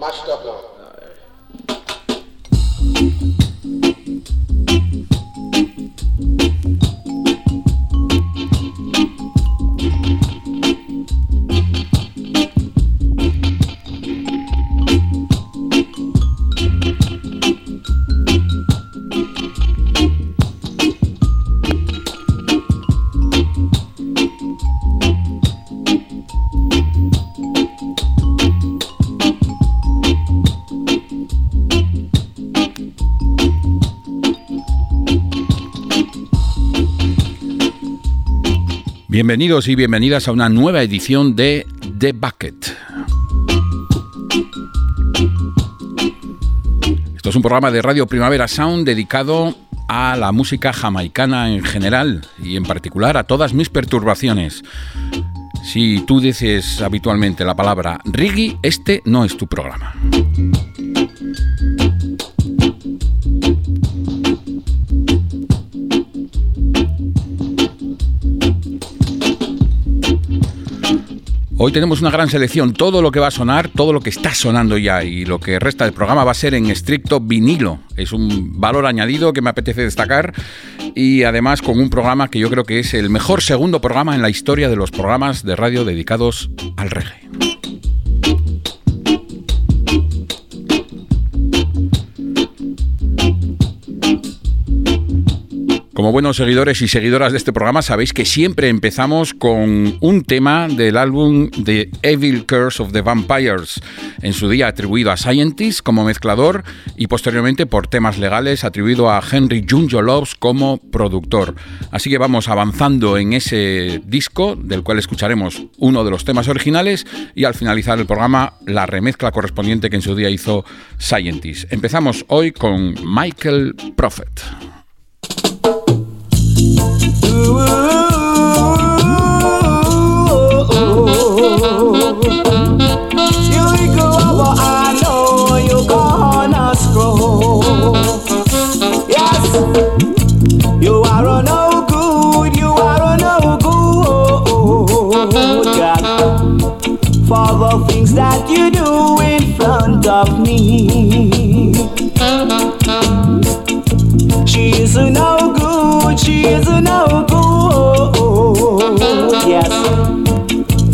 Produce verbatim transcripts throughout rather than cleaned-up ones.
Mashed up now. All right. Bienvenidos y bienvenidas a una nueva edición de The Bucket. Esto es un programa de Radio Primavera Sound dedicado a la música jamaicana en general y en particular a todas mis perturbaciones. Si tú dices habitualmente la palabra reggae, este no es tu programa. Hoy tenemos una gran selección, todo lo que va a sonar, todo lo que está sonando ya y lo que resta del programa va a ser en estricto vinilo. Es un valor añadido que me apetece destacar y además con un programa que yo creo que es el mejor segundo programa en la historia de los programas de radio dedicados al reggae. Como buenos seguidores y seguidoras de este programa sabéis que siempre empezamos con un tema del álbum The Evil Curse of the Vampires, en su día atribuido a Scientist como mezclador y posteriormente por temas legales atribuido a Henry Junjo Loves como productor. Así que vamos avanzando en ese disco del cual escucharemos uno de los temas originales y al finalizar el programa la remezcla correspondiente que en su día hizo Scientist. Empezamos hoy con Michael Prophet. That you do in front of me. She is no good, she is no good. Yes,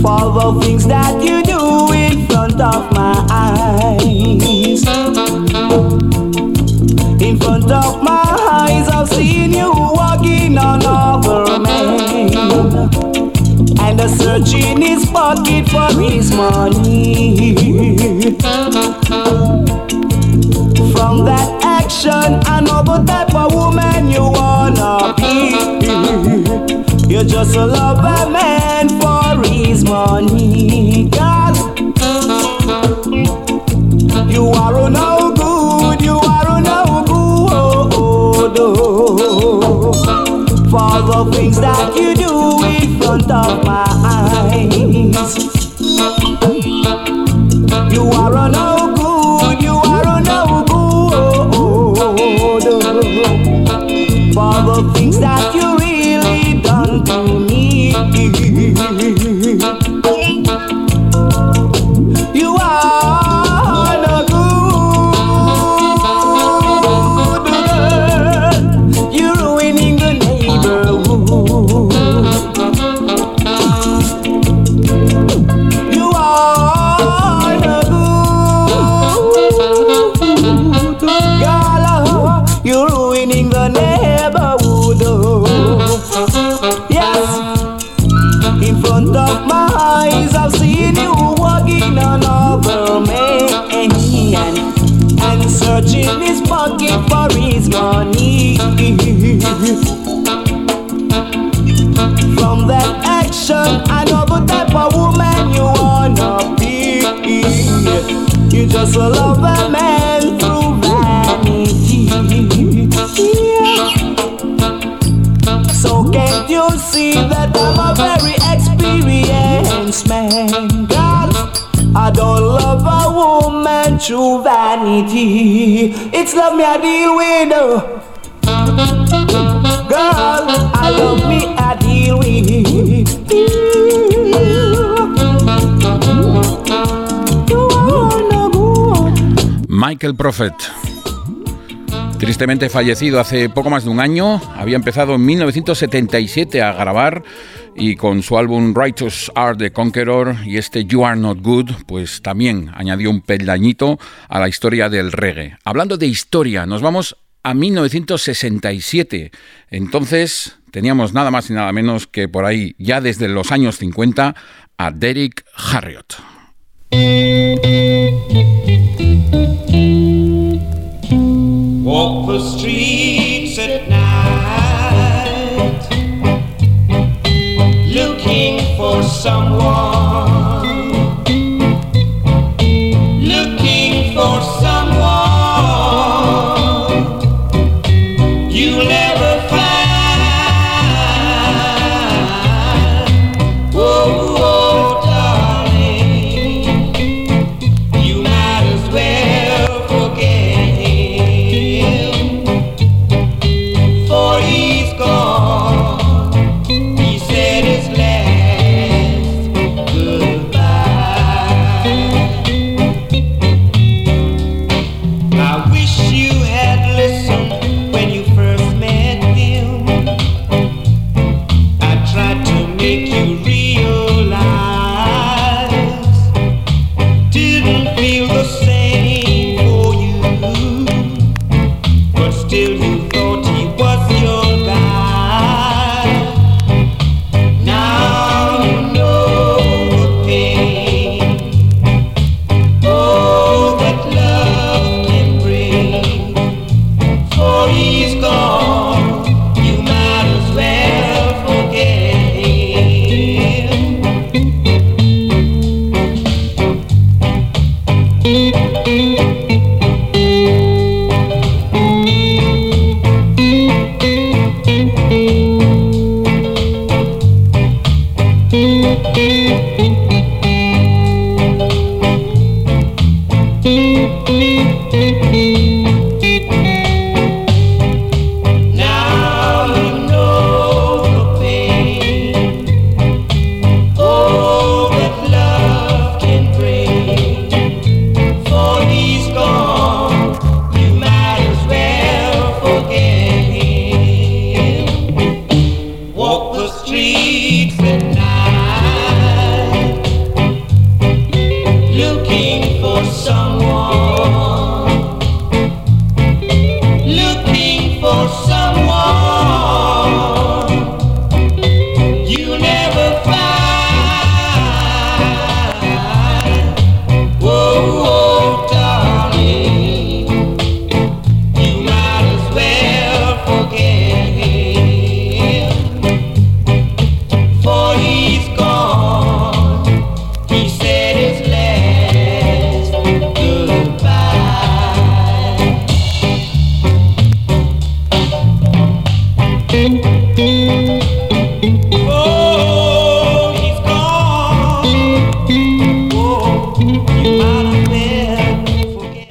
for the things that you do in front of my eyes. In front of my eyes, I've seen you walking on other men. And a search in his pocket for his money. From that action, I know what type of woman you wanna be. You're just a lover man for his money. Girl, you are no good, you are no good. For the things that you do in front of my eyes. You are no good, you are no good. For the things that you really done to me. You are no good. You're ruining the neighborhood. In his pocket for his money. From that action, I know what type of woman you wanna be. You just love a man through vanity. So can't you see that I'm a very experienced man? I don't love a woman through vanity. It's love me I deal with. Girl, I love me I deal with. You are no good. Michael Prophet, tristemente fallecido hace poco más de un año. Había empezado en mil novecientos setenta y siete a grabar y con su álbum Righteous Are the Conqueror y este You Are Not Good, pues también añadió un peldañito a la historia del reggae. Hablando de historia, nos vamos a mil novecientos sesenta y siete. Entonces teníamos nada más y nada menos que por ahí, ya desde los años cincuenta, a Derek Harriott. Walk the streets at night, looking for someone, looking for someone you'll never find. Whoa.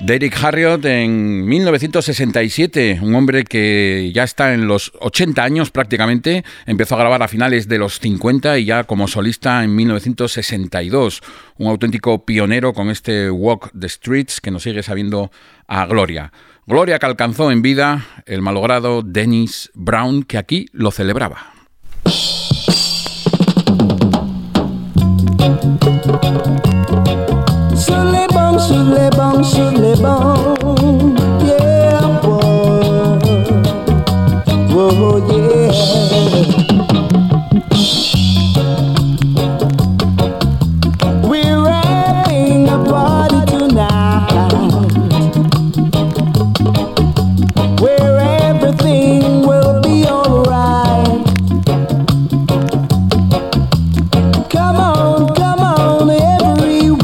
Derek Harriott en mil novecientos sesenta y siete, un hombre que ya está en los ochenta años prácticamente, empezó a grabar a finales de los cincuenta y ya como solista en mil novecientos sesenta y dos, un auténtico pionero con este Walk the Streets que nos sigue sabiendo a gloria. Gloria que alcanzó en vida el malogrado Dennis Brown, que aquí lo celebraba. Sulle bong, sulle bong, sulle bong, yeah boy, whoa yeah. We're having a party tonight, where everything will be alright. Come on, come on everyone.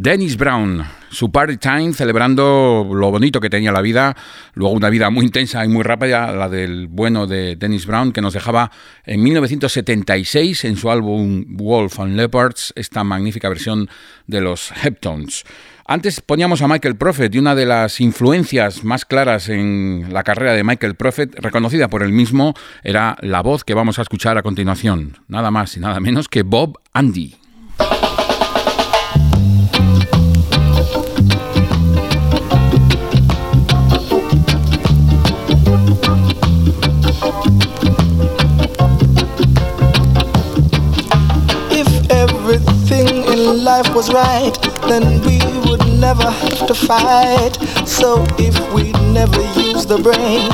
Dennis Brown, su Party Time, celebrando lo bonito que tenía la vida, luego una vida muy intensa y muy rápida, la del bueno de Dennis Brown, que nos dejaba en mil novecientos setenta y seis en su álbum Wolf and Leopards, esta magnífica versión de los Heptones. Antes poníamos a Michael Prophet, y una de las influencias más claras en la carrera de Michael Prophet, reconocida por él mismo, era la voz que vamos a escuchar a continuación, nada más y nada menos que Bob Andy. Life was right, then we would never have to fight. So if we never use the brain,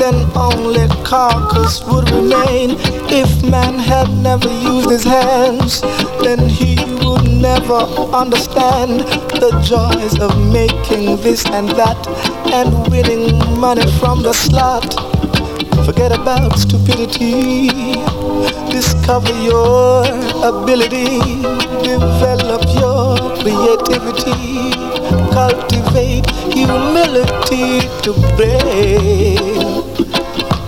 then only carcass would remain. If man had never used his hands, then he would never understand the joys of making this and that, and winning money from the slot. Forget about stupidity, discover your ability, develop your creativity, cultivate humility to brave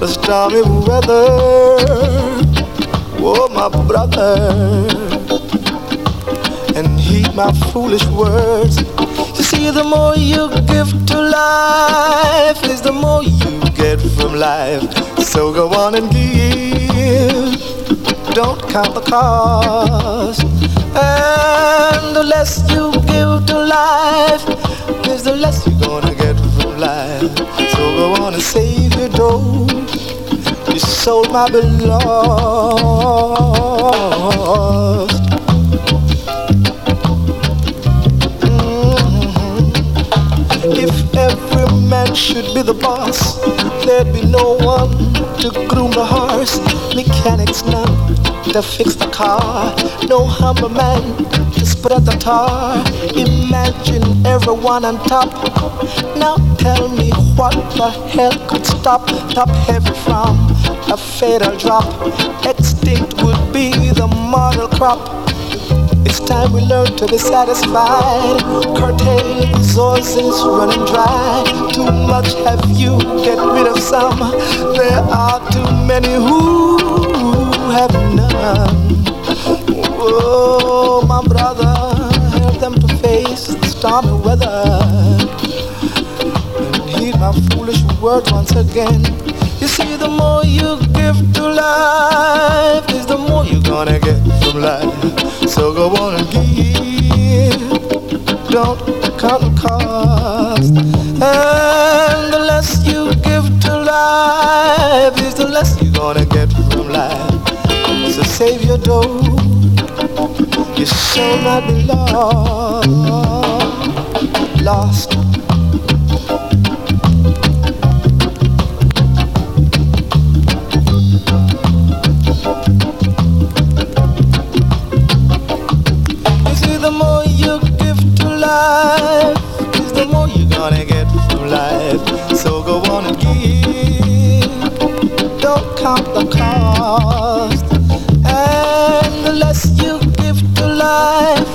the stormy weather. Oh my brother, and heed my foolish words. You see, the more you give to life is the more you get from life. So go on and give, don't count the cost. And the less you give to life is the less you're gonna get from life. So go on and save your dough, your soul might be lost. Mm-hmm. If every man should be the boss, there'd be no one to groom the horse. Mechanics none to fix the car, no humble man to spread the tar. Imagine everyone on top. Now tell me what the hell could stop top heavy from a fatal drop. Extinct would be the model crop. It's time we learn to be satisfied. Curtail resources running dry. Too much have you, get rid of some. There are too many who have none. Oh, my brother, help them to face the stormy weather. Heed my foolish words once again. You see, the more you give to life is the more you're gonna get from life. So go on and give, don't count the cost. And the less you give to life is the less you're gonna get from life. So save your dough, you shall not be lost. Lost. Life is the more you're gonna get from life. So go on and give, count the cost. And the less you give to life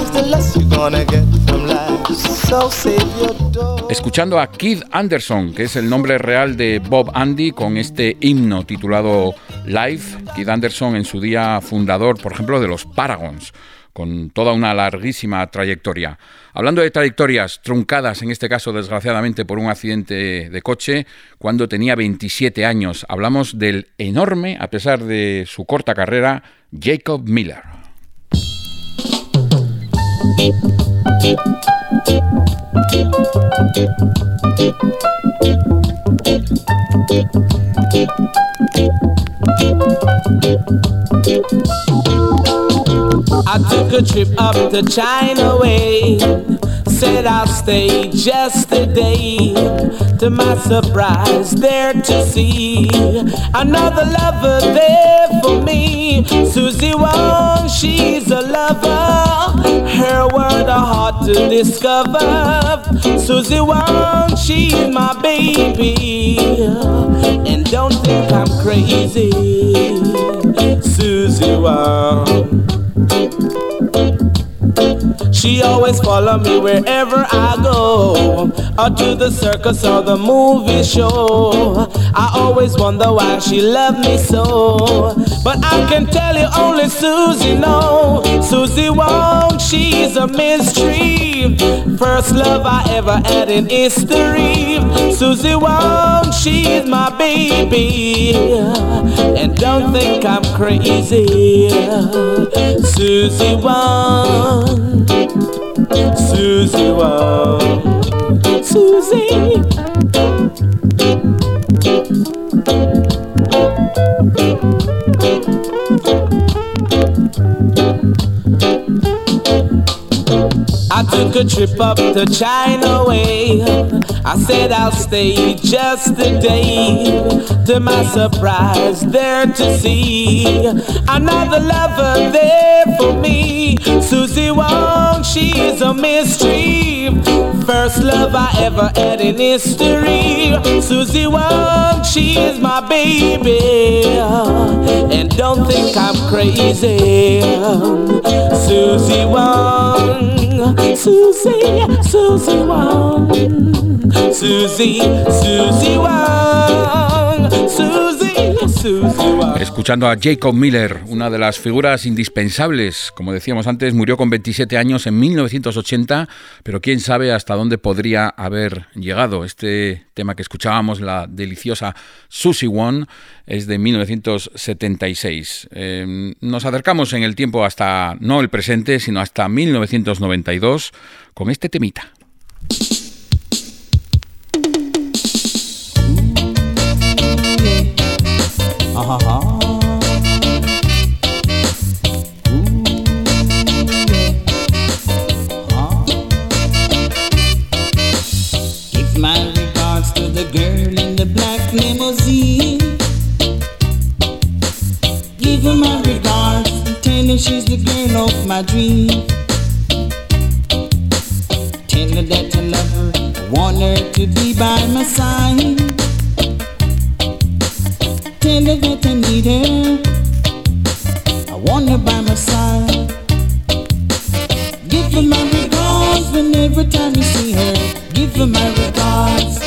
is the less you're gonna get from life. So save your dough. Escuchando a Keith Anderson, que es el nombre real de Bob Andy, con este himno titulado Life. Keith Anderson, en su día fundador, por ejemplo, de los Paragons, con toda una larguísima trayectoria. Hablando de trayectorias truncadas, en este caso desgraciadamente por un accidente de coche, cuando tenía veintisiete años, hablamos del enorme, a pesar de su corta carrera, Jacob Miller. I took a trip up to China Way, said I'll stay just a day. To my surprise, there to see another lover there for me. Suzie Wong, she's a lover, her words are hard to discover. Suzie Wong, she's my baby, and don't think I'm crazy. Suzie Wong, she always follow me wherever I go, or to the circus or the movie show. I always wonder why she loved me so, but I can tell you only Suzie knows. Suzie Wong, she's a mystery, first love I ever had in history. Suzie Wong, she's my baby, and don't think I'm crazy. Suzie Wong, Suzie Wong, Suzie. I took a trip up to China Way, I said I'll stay just a day. To my surprise, there to see another lover there for me. Suzie Wong, she's a mystery, first love I ever had in history. Suzie Wong, she's my baby, and don't think I'm crazy. Suzie Wong, Suzie, Suzie Wong, Suzie, Suzie Wong, Suzie, Suzie Wong. Escuchando a Jacob Miller, una de las figuras indispensables. Como decíamos antes, murió con veintisiete años en mil novecientos ochenta, pero quién sabe hasta dónde podría haber llegado. Este tema que escuchábamos, la deliciosa Suzie Wong, es de mil novecientos setenta y seis. Eh, nos acercamos en el tiempo hasta, no el presente, sino hasta mil novecientos noventa y dos, con este temita. Uh-huh. Ooh, yeah. Uh-huh. Give my regards to the girl in the black limousine. Give her my regards, tell her she's the girl of my dream. Tell her that I love her, want her to be by my side. Tell her that I need her, I want her by my side. Give her my regards whenever time you see her. Give her my regards.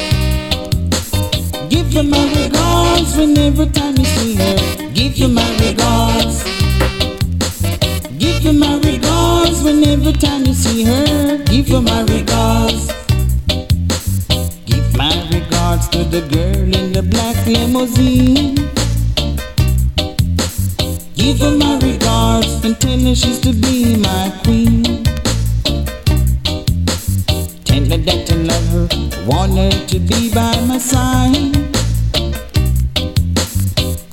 Give her my regards whenever time you see her. Give her my regards. Give her my regards whenever time you see her. Give her my regards. Give my regards to the girl in the black limousine. Give her my regards and tell her she's to be my queen. Tell her that I love her, want her to be by my side.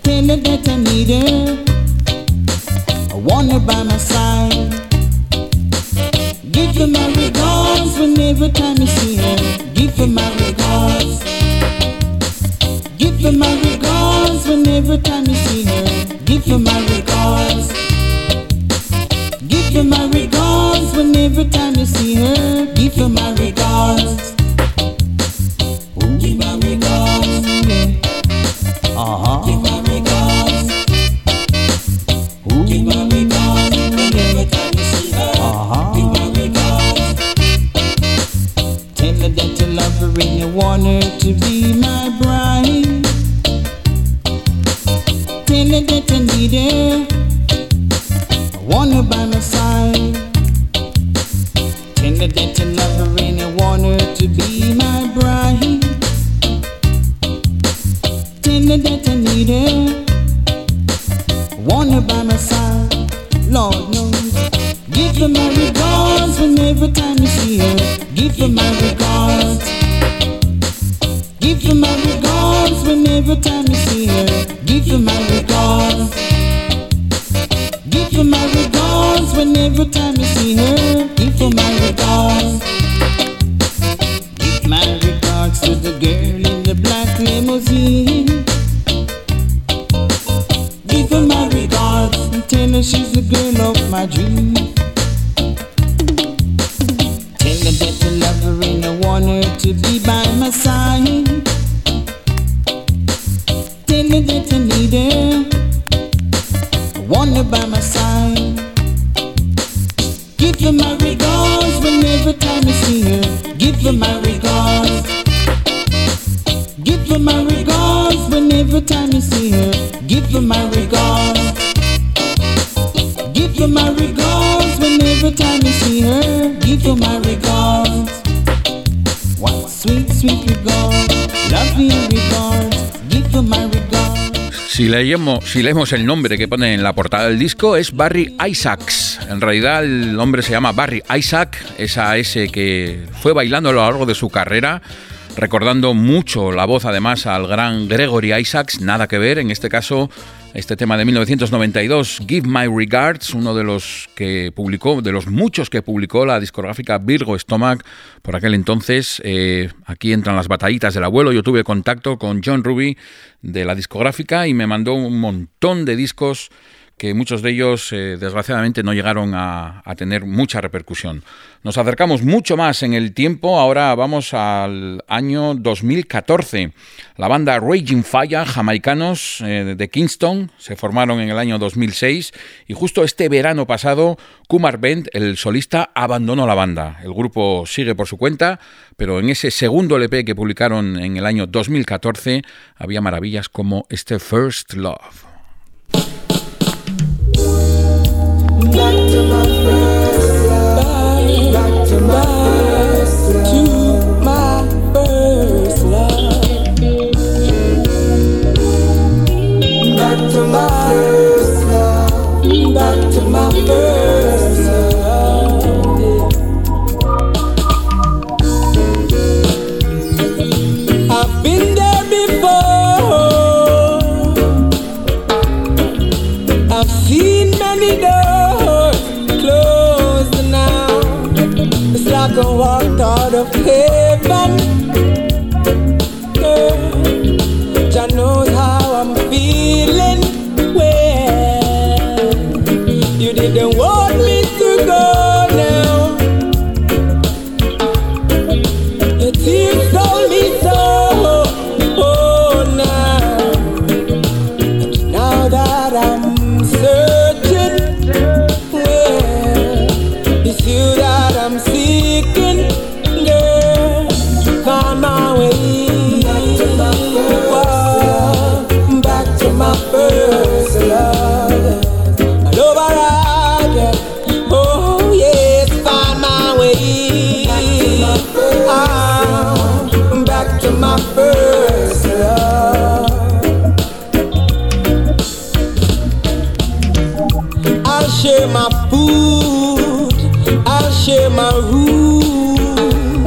Tell her that I need her, I want her by my side. Give her my regards whenever time you see her. Give her my regards. Give her my regards whenever time you see her. Give her my regards. Give her my regards whenever time you see her. Give her my regards. Ooh. Give my regards, yeah. Si leemos el nombre que pone en la portada del disco, es Barry Isaacs. En realidad el hombre se llama Barry Isaac, esa S que fue bailando a lo largo de su carrera, recordando mucho la voz además al gran Gregory Isaacs, nada que ver, en este caso este tema de mil novecientos noventa y dos, Give My Regards, uno de los que publicó, de los muchos que publicó la discográfica Virgo Stomach por aquel entonces. Eh, aquí entran las batallitas del abuelo. Yo tuve contacto con John Ruby de la discográfica y me mandó un montón de discos que muchos de ellos eh, desgraciadamente no llegaron a, a tener mucha repercusión. Nos acercamos mucho más en el tiempo, ahora vamos al año dos mil catorce. La banda Raging Fyah, jamaicanos eh, de Kingston, se formaron en el año dos mil seis y justo este verano pasado Kumar Bent, el solista, abandonó la banda. El grupo sigue por su cuenta, pero en ese segundo L P que publicaron en el año dos mil catorce había maravillas como este First Love. Back to my first love, back to my first love, to my first love, back to my first love, back to my first love. I've been there before, I've seen many days. I walked out of heaven. Yeah. Jah knows how I'm feeling. Well, you didn't want me to go now. Your tears told me so. Oh, now, now that I'm searching, well, it's you that I'm seeing. Share my room,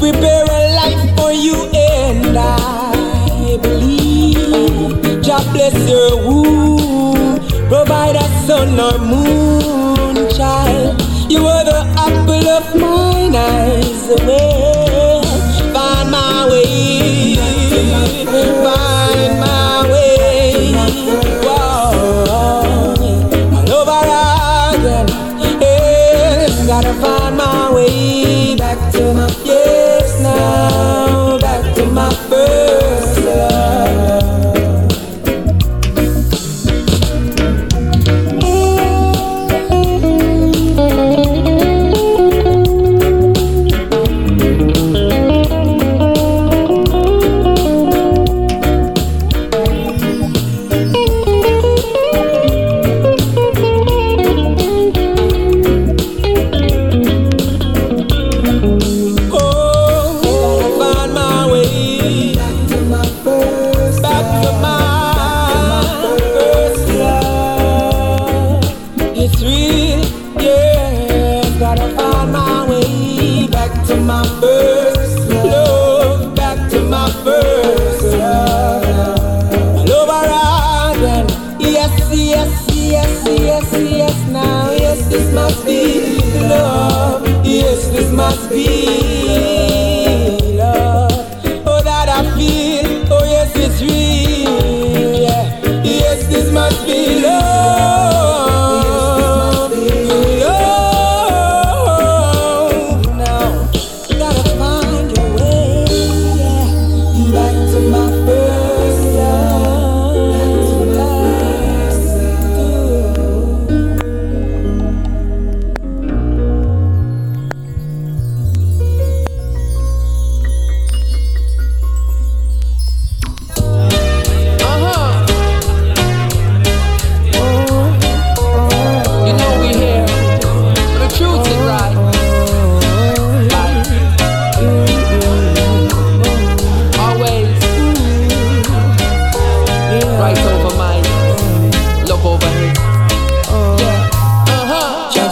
prepare a life for you, and I believe Jah bless your womb, provide a sun or moon, child. You are the apple of mine eyes. Well, find my way, find my way. Wow, all over again. Gotta find my way back to my first now, back to my first love.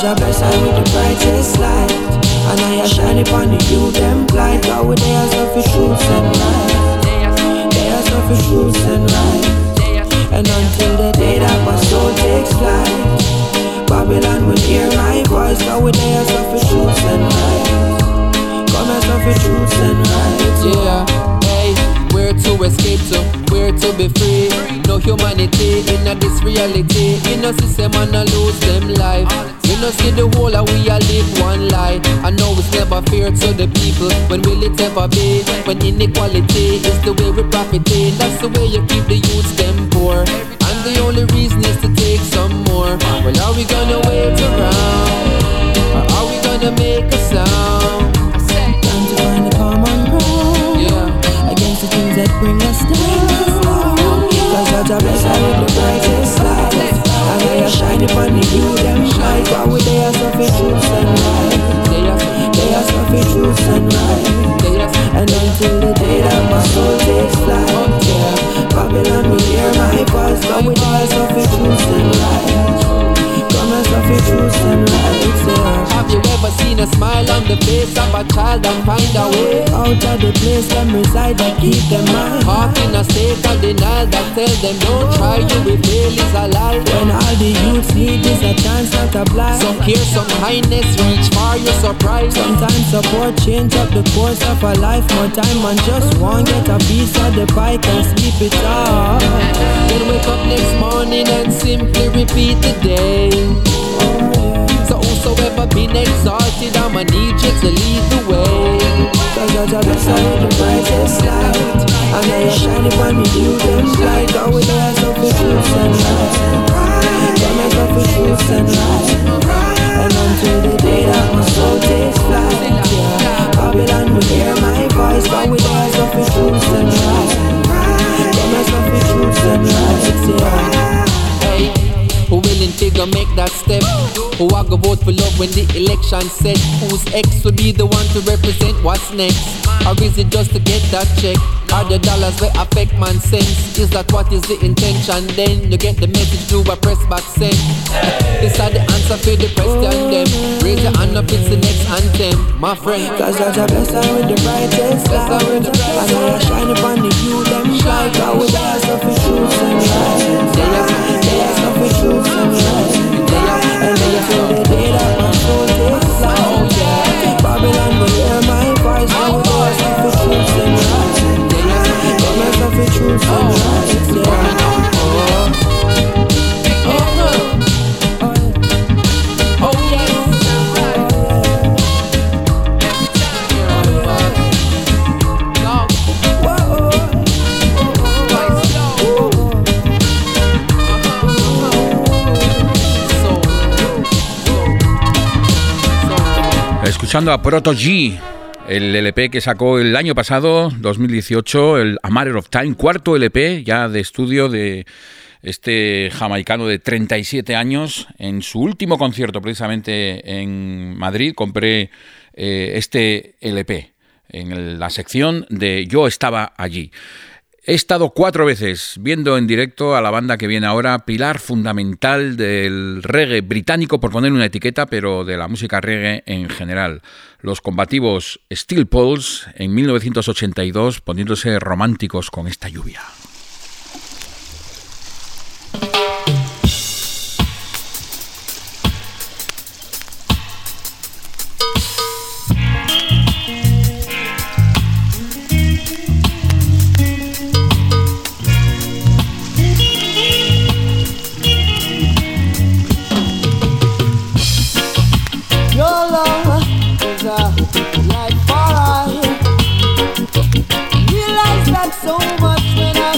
the best, I with the brightest light. And I shine upon the you, them blind. How we there as if we shoot and light. There as if we shoot and light. And until the day that my soul takes flight, Babylon will hear my voice. How we there as if we shoot and light. Come as if we shoot and light. Yeah, hey, where to escape to? Where to be free? No humanity in a this reality. In a system and I lose them life. You know see the whole of we a live one lie. I know it's never fair to the people. When will it ever be? When inequality is the way we profiting. That's the way you keep the youths them poor. And the only reason is to take some more. Well, are we gonna wait around? Or are we gonna make a sound? Time to find a common ground, yeah, against the things that bring us down. Cause I'm blessed with the brightest light. And they are shining upon the you, them shine. But we they are suffering truth and light. They are suffering truth and light. And until the day that my soul takes flight, yeah, Babylon will hear my voice. But we they are suffering truth and light. Come and suffering truth and light, yeah. Have you ever seen a smile on the face of a child and find a way out of the place them reside and keep them mind? Half in a state of denial that tell them don't try, you will fail is a lie. When all the youths need is a chance not to apply. Some care, some kindness, reach for your surprise. Sometimes support change up the course of a life. More time and just one get a piece of the bike and sleep it off. Then wake up next morning and simply repeat the day. So ever been exalted, I'ma need you to lead the way. Cause you're the best of the brightest light. And now you're shining for me, you them light. Go with your eyes open, truth and light. Come and go for truth and light. And until the day that my soul takes flight, yeah, Babylon will hear my voice. Go with your eyes open, truth and light. Come and go for truth and light, yeah. Hey. Who willing to go make that step? Who are gonna vote for love when the election set? Whose ex will be the one to represent what's next? Or is it just to get that check? Are the dollars where affect man's sense? Is that what is the intention then? You get the message through a press back send. These are the answer for the question them. Raise your hand up, it's the next anthem, my friend. Cause that's a blessing with the brightest light. And now you're shining upon the you, them shine. Cause with the eyes of the truth and light. They are suffering truth and light. And they are feel the day that my soul takes flight. Babylon will hear my voice. Now they are suffering truth and light. But my suffering truth and light. Escuchando a Protoje, el L P que sacó el año pasado, dos mil dieciocho, el A Matter of Time, cuarto L P ya de estudio de este jamaicano de treinta y siete años. En su último concierto, precisamente en Madrid, compré eh, este L P en la sección de Yo Estaba Allí. He estado cuatro veces viendo en directo a la banda que viene ahora, pilar fundamental del reggae británico, por poner una etiqueta, pero de la música reggae en general. Los combativos Steel Pulse en mil novecientos ochenta y dos, poniéndose románticos con esta lluvia. So much when I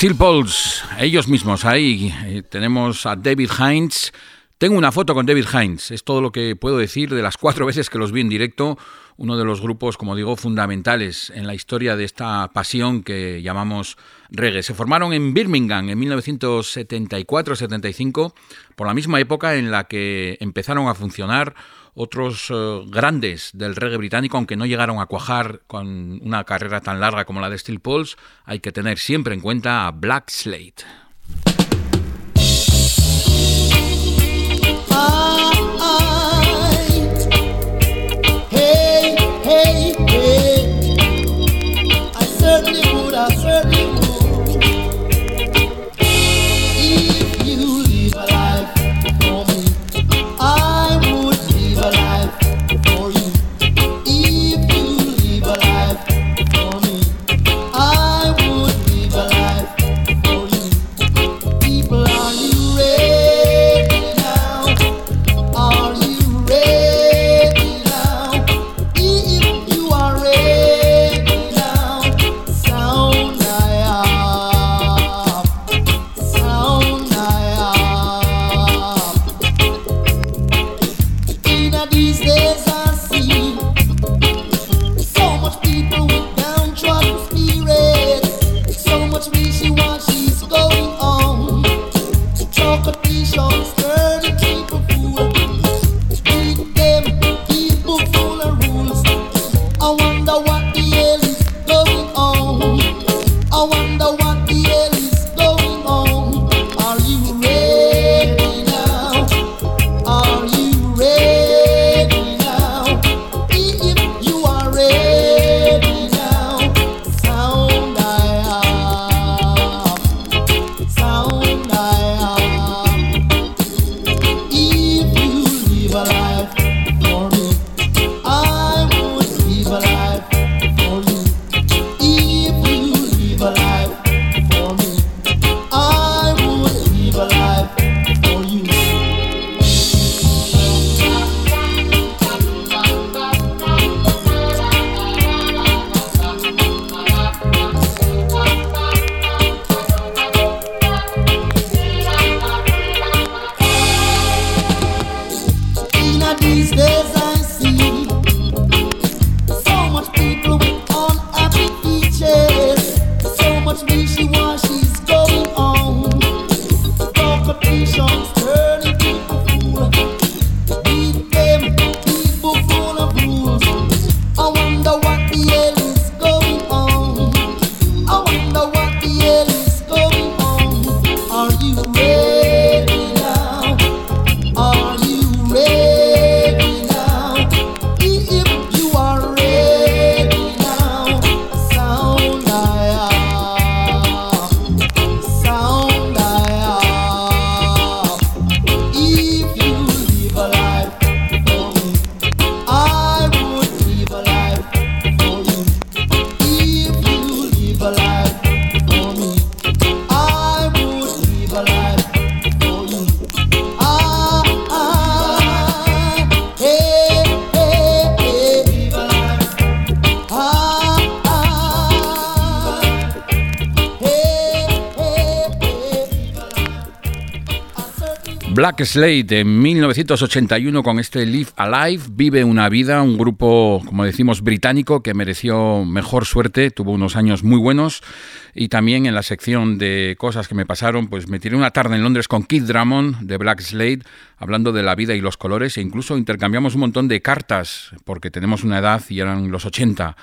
Steel Pulse, ellos mismos, ahí tenemos a David Hines. Tengo una foto con David Hines, es todo lo que puedo decir de las cuatro veces que los vi en directo, uno de los grupos, como digo, fundamentales en la historia de esta pasión que llamamos reggae. Se formaron en Birmingham en mil novecientos setenta y cuatro setenta y cinco, por la misma época en la que empezaron a funcionar otros eh, grandes del reggae británico, aunque no llegaron a cuajar con una carrera tan larga como la de Steel Pulse. Hay que tener siempre en cuenta a Black Slate. Hey, hey, hey. I certainly would, I certainly would. If you live a life for me, I would live a life for you. If you live a life for me, I would live a life for you. People, are you ready? Black Slate en mil novecientos ochenta y uno con este Live a Life, Vive una Vida, un grupo, como decimos, británico que mereció mejor suerte, tuvo unos años muy buenos. Y también en la sección de cosas que me pasaron, pues me tiré una tarde en Londres con Keith Drummond de Black Slate, hablando de la vida y los colores, e incluso intercambiamos un montón de cartas, porque tenemos una edad y eran los ochenta.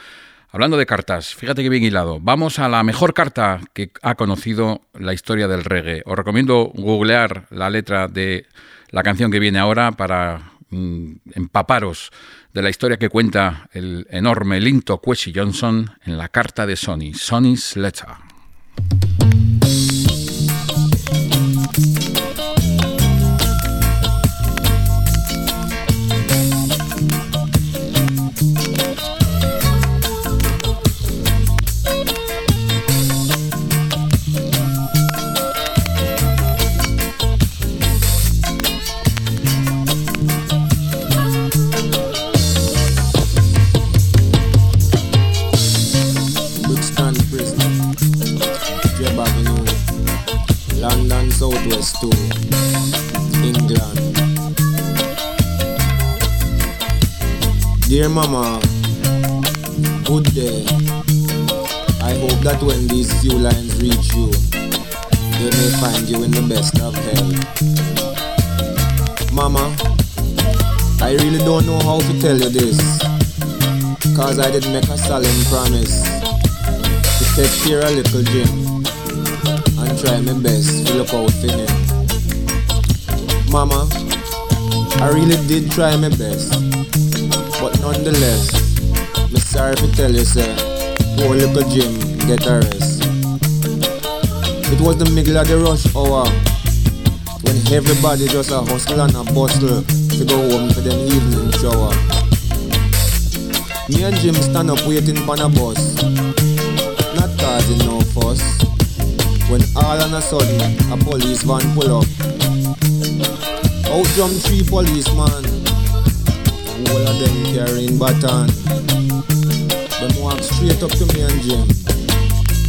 Hablando de cartas, fíjate que bien hilado. Vamos a la mejor carta que ha conocido la historia del reggae. Os recomiendo googlear la letra de la canción que viene ahora para mm, empaparos de la historia que cuenta el enorme Linton Kwesi Johnson en la carta de Sonny, Sonny's Letter. Looks kind of prison. Yeah, Bobby, no. Dear Mama, good day. I hope that when these few lines reach you, they may find you in the best of health. Mama, I really don't know how to tell you this, cause I did make a solemn promise to take care of little Jim and try my best to look out for him. Mama, I really did try my best, but nonetheless, I'm sorry to tell you, sir, poor little Jim get a rest. It was the middle of the rush hour, when everybody just a hustle and a bustle to go home for them evening shower. Me and Jim stand up waiting for a bus, not causing no fuss, when all on a sudden a police van pull up. Out jump three policemen, all of them carrying baton. Them walk straight up to me and Jim.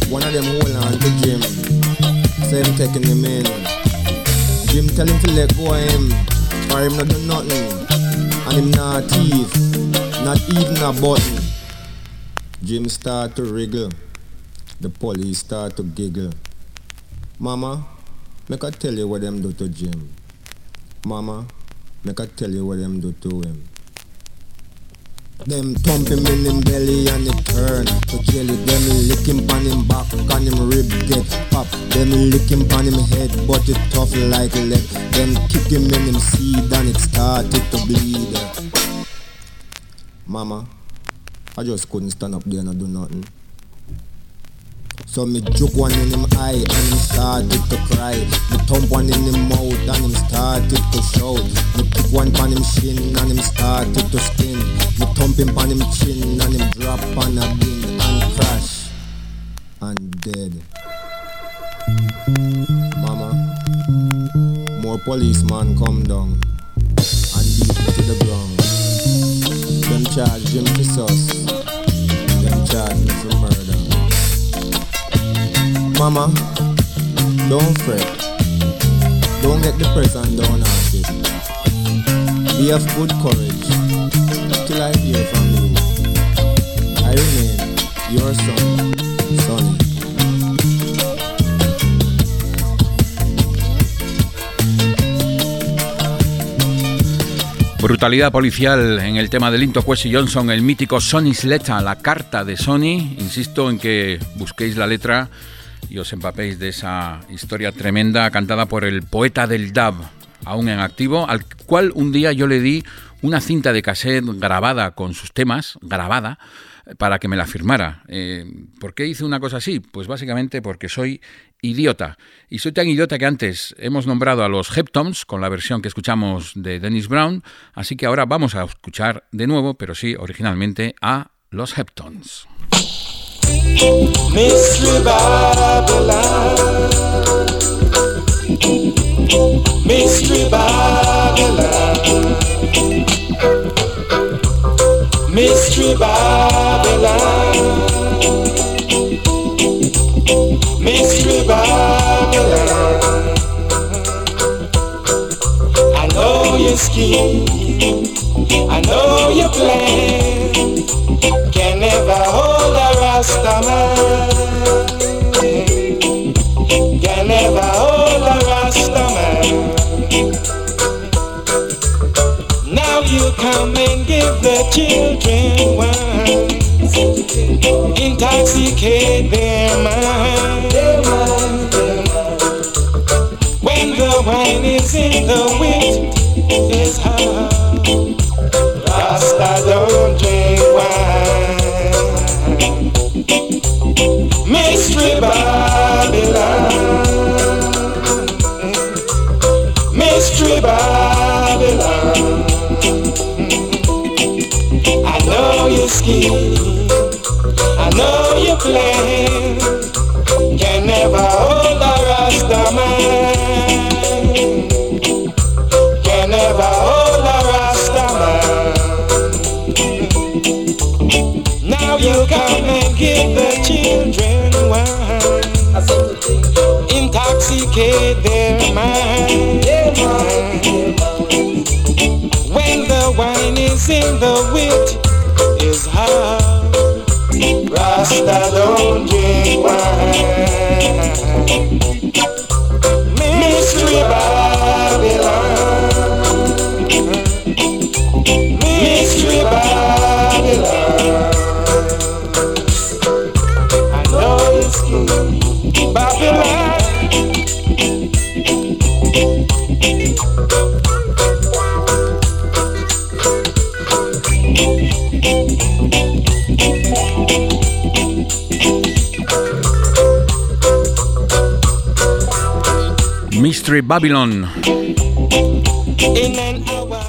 One of them hold on to Jim, say him taking him in. Jim tell him to let go of him, or him not do nothing, and him not thief, not even a button. Jim start to wriggle, the police start to giggle. Mama, make I tell you what them do to Jim. Mama, make I tell you what them do to him. Them thump him in him belly and he turn to jelly. Them lick him pan him back and him rib get pop. Them lick him pan him head but it tough like lead. Them kick him in him seed and it started to bleed. Mama, I just couldn't stand up there and I do nothing. So me juke one in him eye and him started to cry. Me thump one in him mouth and him started to shout. Me kick one pan him shin and him started to skin. Me thump him pan him chin and him drop on a bin and crash and dead. Mama, more policemen come down and beat him to the ground. Them charge him to sus, them charge him to murder. Mama, don't fret, don't get depressed and down-hearted. Be of good courage, till I hear from you. I remain your son, Sonny. Brutalidad policial en el tema de Linton Kwesi Johnson, el mítico Sonny's Letter, la carta de Sonny. Insisto en que busquéis la letra y os empapéis de esa historia tremenda cantada por el poeta del dub, aún en activo, al cual un día yo le di una cinta de cassette grabada con sus temas, grabada, para que me la firmara. Eh, ¿Por qué hice una cosa así? Pues básicamente porque soy idiota. Y soy tan idiota que antes hemos nombrado a los Heptones con la versión que escuchamos de Dennis Brown, así que ahora vamos a escuchar de nuevo, pero sí originalmente, a los Heptones. Mystery Babylon, Mystery Babylon, Mystery Babylon, Mystery Babylon. I know your scheme, I know your plan, can never hold a Rasta man, can never hold a Rasta man. Now you come and give the children wine, intoxicate their mind. When the wine is in the wind, it is hard. Rasta don't drink wine. Mystery Babylon, Mystery Babylon. I know your scheme, I know your plan, can never hold a Rasta man. You come and give the children wine, intoxicate their mind. When the wine is in the wit, Mystery Babylon.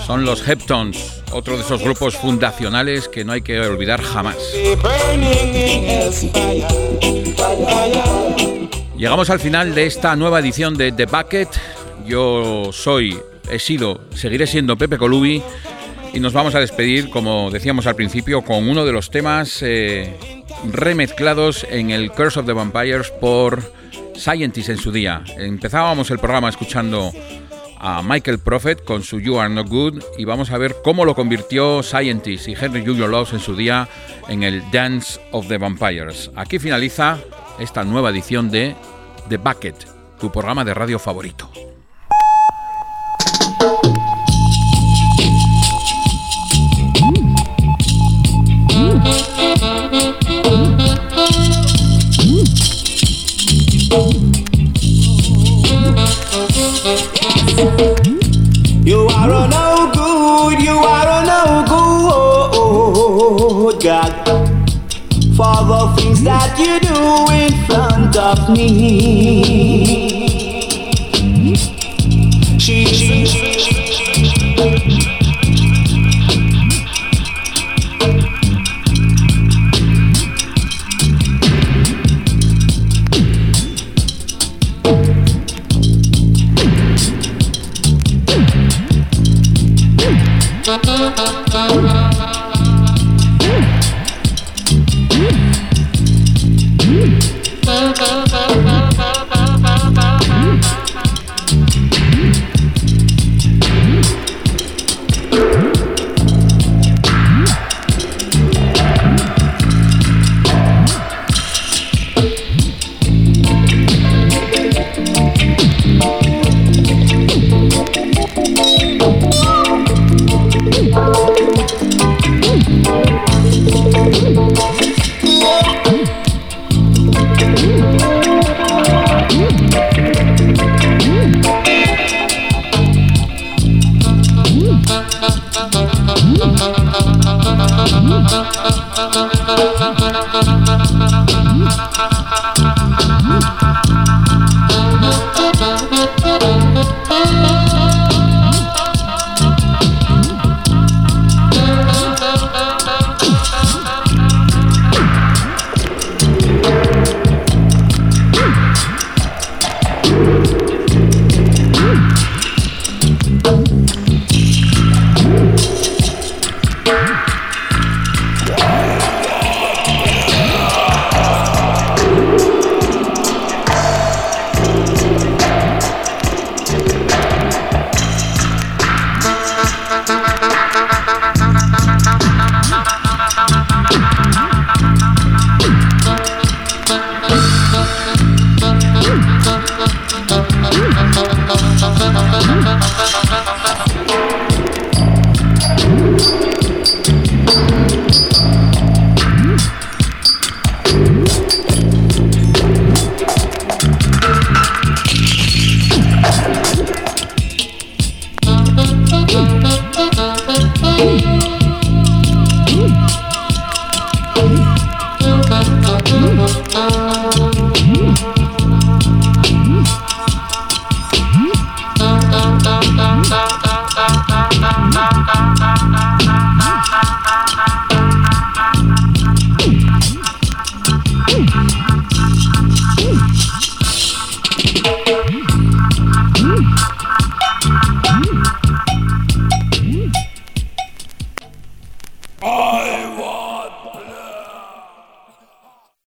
Son los Heptones, otro de esos grupos fundacionales que no hay que olvidar jamás. Llegamos al final de esta nueva edición de The Bucket. Yo soy, he sido, seguiré siendo Pepe Colubi y nos vamos a despedir, como decíamos al principio, con uno de los temas eh, remezclados en el Curse of the Vampires por Scientist en su día. Empezábamos el programa escuchando a Michael Prophet con su You Are Not Good y vamos a ver cómo lo convirtió Scientist y Henry Junjo Loves en su día en el Dance of the Vampires. Aquí finaliza esta nueva edición de The Bucket, tu programa de radio favorito. You are a no good, you are a no good God, for the things that you do in front of me. She, she, she, she, she, she, she, she. Ooh.